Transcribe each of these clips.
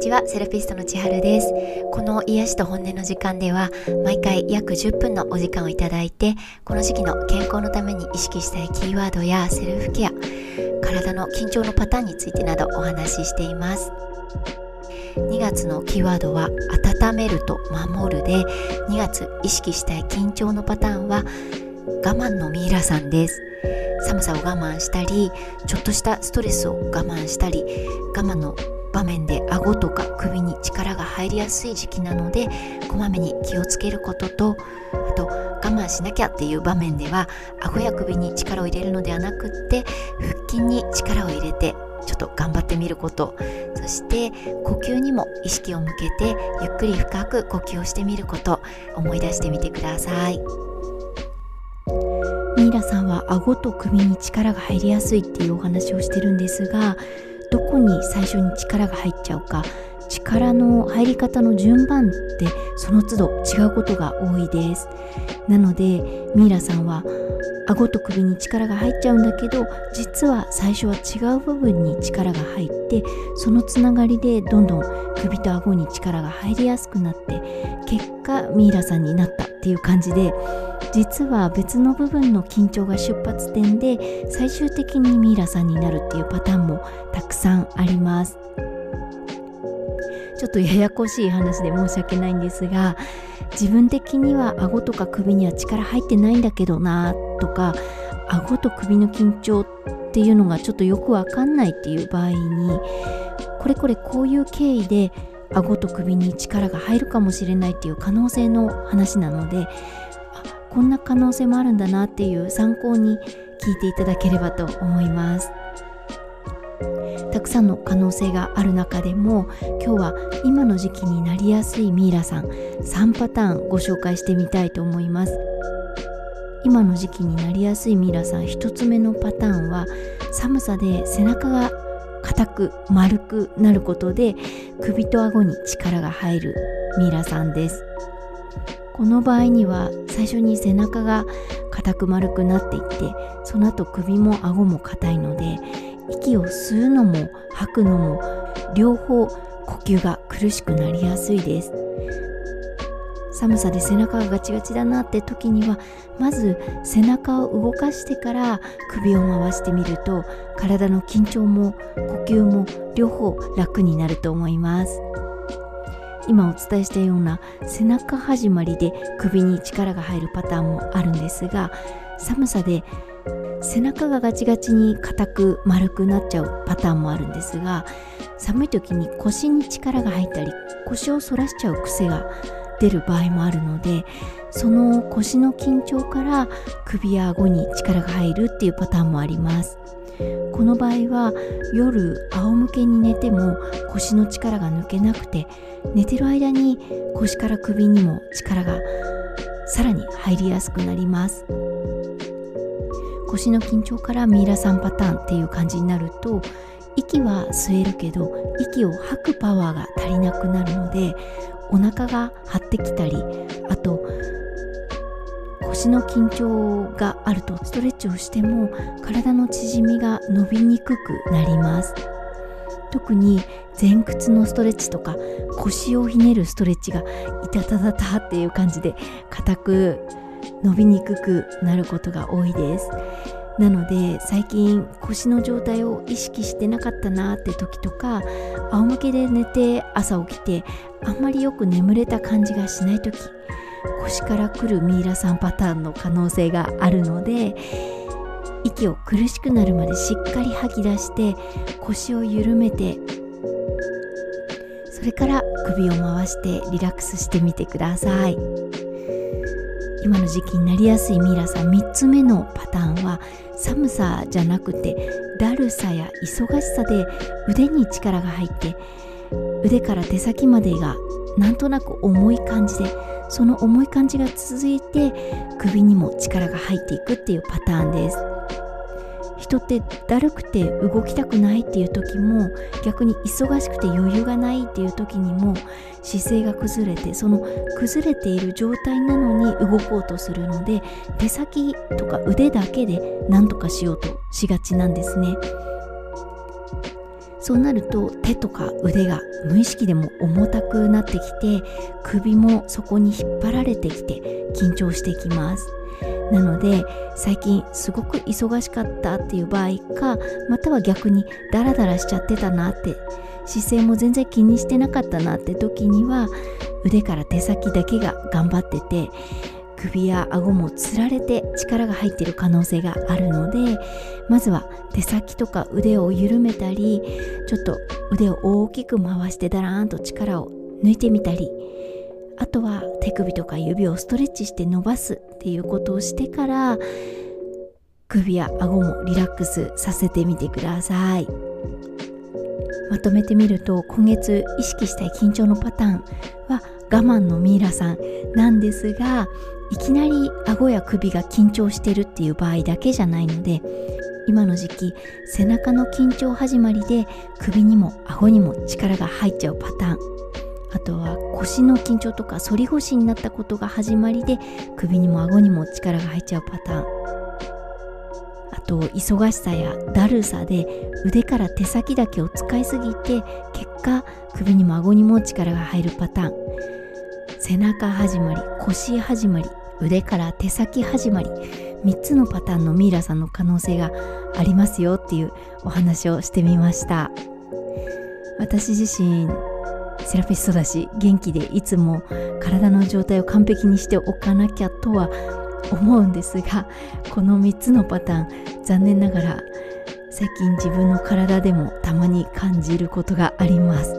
ちは、セラピストの千春です。この癒しと本音の時間では毎回約10分のお時間をいただいて、この時期の健康のために意識したいキーワードやセルフケア、体の緊張のパターンについてなどお話ししています。2月のキーワードは温めると守るで、2月意識したい緊張のパターンは我慢のミイラさんです。寒さを我慢したり、ちょっとしたストレスを我慢したり、我慢の場面で顎とか首に力が入りやすい時期なので、こまめに気をつけることと、あと我慢しなきゃっていう場面では顎や首に力を入れるのではなくって、腹筋に力を入れてちょっと頑張ってみること、そして呼吸にも意識を向けてゆっくり深く呼吸をしてみること、思い出してみてください。ミイラさんは顎と首に力が入りやすいっていうお話をしてるんですが、どこに最初に力が入っちゃうか、力の入り方の順番ってその都度違うことが多いです。なのでミイラさんは顎と首に力が入っちゃうんだけど、実は最初は違う部分に力が入って、そのつながりでどんどん首と顎に力が入りやすくなって、結果ミイラさんになったっていう感じで、実は別の部分の緊張が出発点で最終的にミイラさんになるっていうパターンもたくさんあります。ちょっとややこしい話で申し訳ないんですが、自分的には顎とか首には力入ってないんだけどなとか、顎と首の緊張っていうのがちょっとよくわかんないっていう場合に、こういう経緯で顎と首に力が入るかもしれないっていう可能性の話なので、こんな可能性もあるんだなっていう参考に聞いていただければと思います。たくさんの可能性がある中でも、今日は今の時期になりやすいミイラさん3パターンご紹介してみたいと思います。今の時期になりやすいミイラさん1つ目のパターンは、寒さで背中が硬く丸くなることで首と顎に力が入るミイラさんです。この場合には最初に背中が硬く丸くなっていって、その後首も顎も硬いので、息を吸うのも吐くのも両方呼吸が苦しくなりやすいです。寒さで背中がガチガチだなって時には、まず背中を動かしてから首を回してみると、体の緊張も呼吸も両方楽になると思います。今お伝えしたような背中始まりで首に力が入るパターンもあるんですが、寒さで背中がガチガチに硬く丸くなっちゃうパターンもあるんですが、寒い時に腰に力が入ったり腰を反らしちゃう癖が出る場合もあるので、その腰の緊張から首や顎に力が入るっていうパターンもあります。この場合は夜仰向けに寝ても腰の力が抜けなくて、寝てる間に腰から首にも力がさらに入りやすくなります。腰の緊張からミイラさんパターンっていう感じになると、息は吸えるけど息を吐くパワーが足りなくなるので、お腹が張ってきたり、あと腰の緊張があるとストレッチをしても体の縮みが伸びにくくなります。特に前屈のストレッチとか腰をひねるストレッチがいたたたたっていう感じで硬く伸びにくくなることが多いです。なので最近腰の状態を意識してなかったなって時とか、仰向けで寝て朝起きてあんまりよく眠れた感じがしない時、腰からくるミイラさんパターンの可能性があるので、息を苦しくなるまでしっかり吐き出して腰を緩めて、それから首を回してリラックスしてみてください。今の時期になりやすいミイラさん3つ目のパターンは、寒さじゃなくてだるさや忙しさで腕に力が入って、腕から手先までがなんとなく重い感じで、その重い感じが続いて首にも力が入っていくっていうパターンです。人ってだるくて動きたくないっていう時も、逆に忙しくて余裕がないっていう時にも、姿勢が崩れて、その崩れている状態なのに動こうとするので、手先とか腕だけで何とかしようとしがちなんですね。そうなると手とか腕が無意識でも重たくなってきて、首もそこに引っ張られてきて緊張してきます。なので最近すごく忙しかったっていう場合か、または逆にダラダラしちゃってたなって、姿勢も全然気にしてなかったなって時には、腕から手先だけが頑張ってて、首や顎もつられて力が入っている可能性があるので、まずは手先とか腕を緩めたり、ちょっと腕を大きく回してだらーんと力を抜いてみたり、あとは手首とか指をストレッチして伸ばすっていうことをしてから、首や顎もリラックスさせてみてください。まとめてみると、今月意識したい緊張のパターンは我慢のミイラさんなんですが、いきなり顎や首が緊張してるっていう場合だけじゃないので、今の時期背中の緊張始まりで首にも顎にも力が入っちゃうパターン、あとは腰の緊張とか反り腰になったことが始まりで首にも顎にも力が入っちゃうパターン、あと忙しさやだるさで腕から手先だけを使いすぎて、結果首にも顎にも力が入るパターン、背中始まり、腰始まり、腕から手先始まり、3つのパターンのミイラさんの可能性がありますよっていうお話をしてみました。私自身セラピストだし、元気でいつも体の状態を完璧にしておかなきゃとは思うんですが、この3つのパターン、残念ながら最近自分の体でもたまに感じることがあります。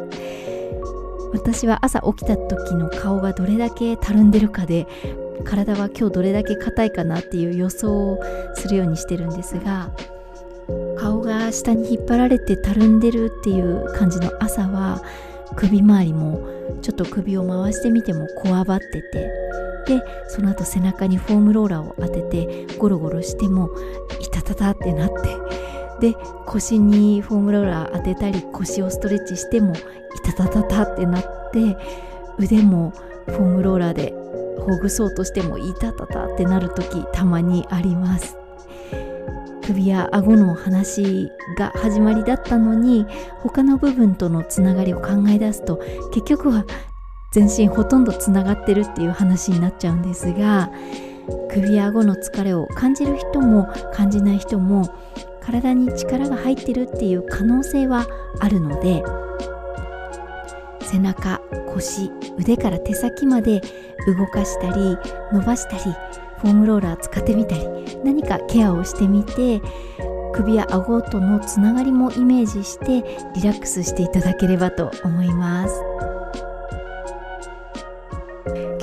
私は朝起きた時の顔がどれだけたるんでるかで、体は今日どれだけ硬いかなっていう予想をするようにしてるんですが、顔が下に引っ張られてたるんでるっていう感じの朝は、首周りもちょっと首を回してみてもこわばってて、でその後背中にフォームローラーを当ててゴロゴロしてもいたたたってなって、で腰にフォームローラー当てたり腰をストレッチしてもいたたたたってなって、腕もフォームローラーでほぐそうとしてもいたたたってなる時たまにあります。首や顎の話が始まりだったのに、他の部分とのつながりを考え出すと、結局は全身ほとんどつながってるっていう話になっちゃうんですが、首や顎の疲れを感じる人も感じない人も体に力が入ってるっていう可能性はあるので、背中、腰、腕から手先まで動かしたり伸ばしたり、フォームローラー使ってみたり、何かケアをしてみて、首や顎とのつながりもイメージしてリラックスしていただければと思います。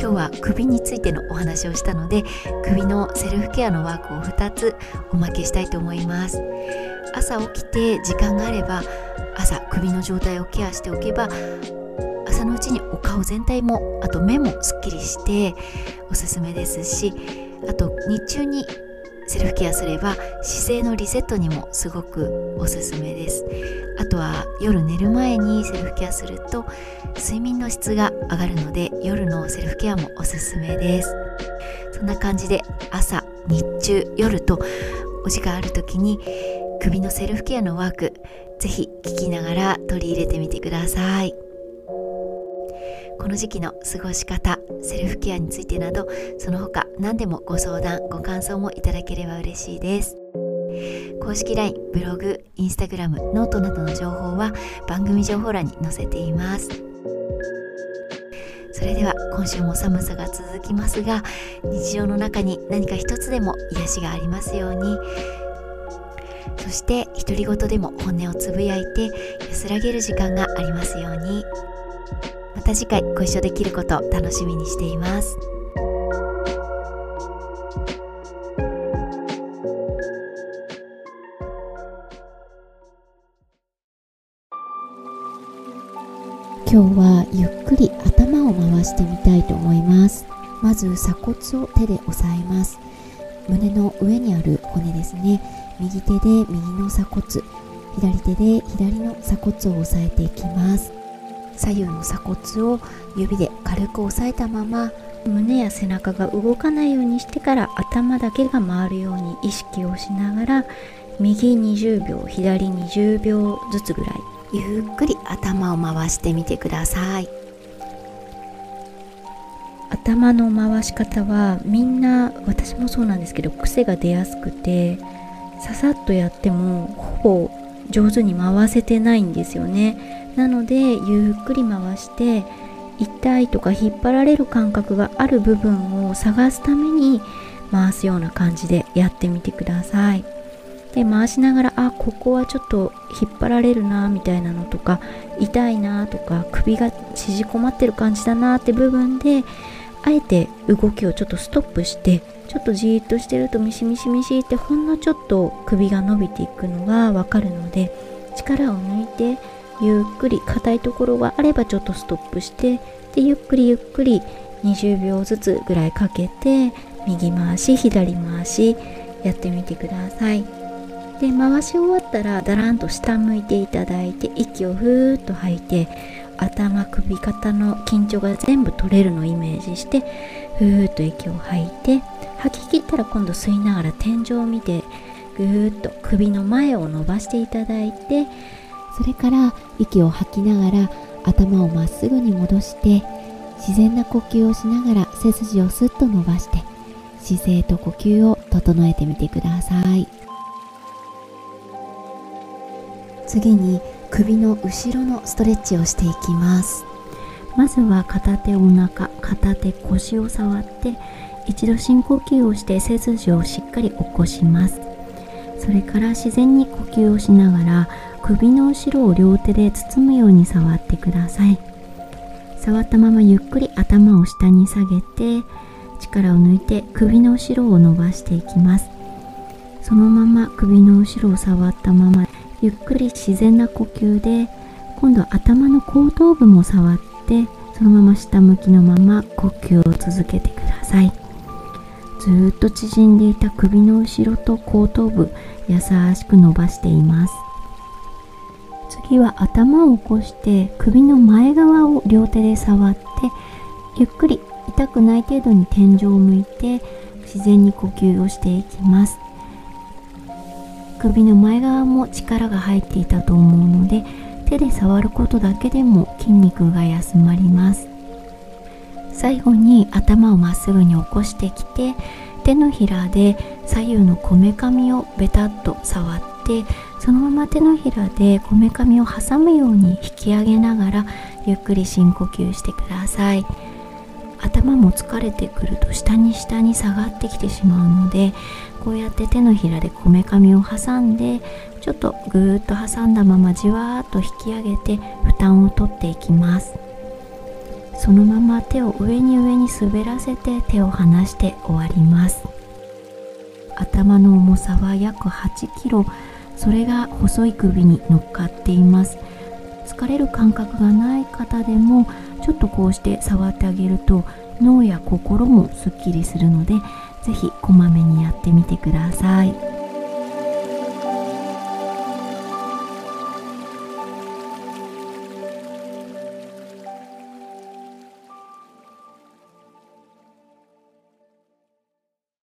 今日は首についてのお話をしたので、首のセルフケアのワークを2つおまけしたいと思います。朝起きて時間があれば、朝首の状態をケアしておけば、朝のうちにお顔全体も、あと目もすっきりしておすすめですし、あと日中にセルフケアすれば姿勢のリセットにもすごくおすすめです。あとは夜寝る前にセルフケアすると睡眠の質が上がるので、夜のセルフケアもおすすめです。そんな感じで朝、日中、夜とお時間ある時に首のセルフケアのワーク、ぜひ聞きながら取り入れてみてください。この時期の過ごし方、セルフケアについてなど、その他何でもご相談、ご感想もいただければ嬉しいです。公式 LINE、ブログ、Instagram、ノートなどの情報は番組情報欄に載せています。それでは今週も寒さが続きますが、日常の中に何か一つでも癒しがありますように、そして独り言でも本音をつぶやいて安らげる時間がありますように。また次回ご一緒できることを楽しみにしています。今日はゆっくり頭を回してみたいと思います。まず鎖骨を手で押さえます。胸の上にある骨ですね。右手で右の鎖骨、左手で左の鎖骨を押さえていきます。左右の鎖骨を指で軽く押さえたまま、胸や背中が動かないようにしてから頭だけが回るように意識をしながら、右20秒、左20秒ずつぐらいゆっくり頭を回してみてください。頭の回し方はみんな、私もそうなんですけど、癖が出やすくて、ささっとやってもほぼ上手に回せてないんですよね。なのでゆっくり回して、痛いとか引っ張られる感覚がある部分を探すために回すような感じでやってみてください。で、回しながら、あ、ここはちょっと引っ張られるなみたいなのとか、痛いなとか、首が縮こまってる感じだなって部分で、あえて動きをちょっとストップして、ちょっとじーっとしてるとミシミシミシってほんのちょっと首が伸びていくのがわかるので、力を抜いてゆっくり、硬いところがあればちょっとストップして、でゆっくりゆっくり20秒ずつぐらいかけて、右回し左回しやってみてください。で、回し終わったらだらんと下向いていただいて、息をふーっと吐いて、頭、首、肩の緊張が全部取れるのをイメージして、ふーっと息を吐いて、吐き切ったら今度吸いながら天井を見て、ぐーっと首の前を伸ばしていただいて、それから息を吐きながら頭をまっすぐに戻して、自然な呼吸をしながら背筋をスッと伸ばして、姿勢と呼吸を整えてみてください。次に首の後ろのストレッチをしていきます。まずは片手お腹、片手腰を触って、一度深呼吸をして背筋をしっかり起こします。それから自然に呼吸をしながら、首の後ろを両手で包むように触ってください。触ったままゆっくり頭を下に下げて、力を抜いて首の後ろを伸ばしていきます。そのまま首の後ろを触ったまま、ゆっくり自然な呼吸で、今度は頭の後頭部も触って、そのまま下向きのまま呼吸を続けてください。ずっと縮んでいた首の後ろと後頭部、優しく伸ばしています。次は頭を起こして、首の前側を両手で触って、ゆっくり痛くない程度に天井を向いて、自然に呼吸をしていきます。首の前側も力が入っていたと思うので、手で触ることだけでも筋肉が休まります。最後に頭をまっすぐに起こしてきて、手のひらで左右のこめかみをベタッと触って、そのまま手のひらでこめかみを挟むように引き上げながら、ゆっくり深呼吸してください。頭も疲れてくると下に下に下がってきてしまうので、こうやって手のひらでこめかみを挟んで、ちょっとぐーっと挟んだままじわーっと引き上げて、負担を取っていきます。そのまま手を上に上に滑らせて、手を離して終わります。頭の重さは約8キロ、それが細い首に乗っかっています。疲れる感覚がない方でも、ちょっとこうして触ってあげると脳や心もすっきりするので、ぜひこまめにやってみてください。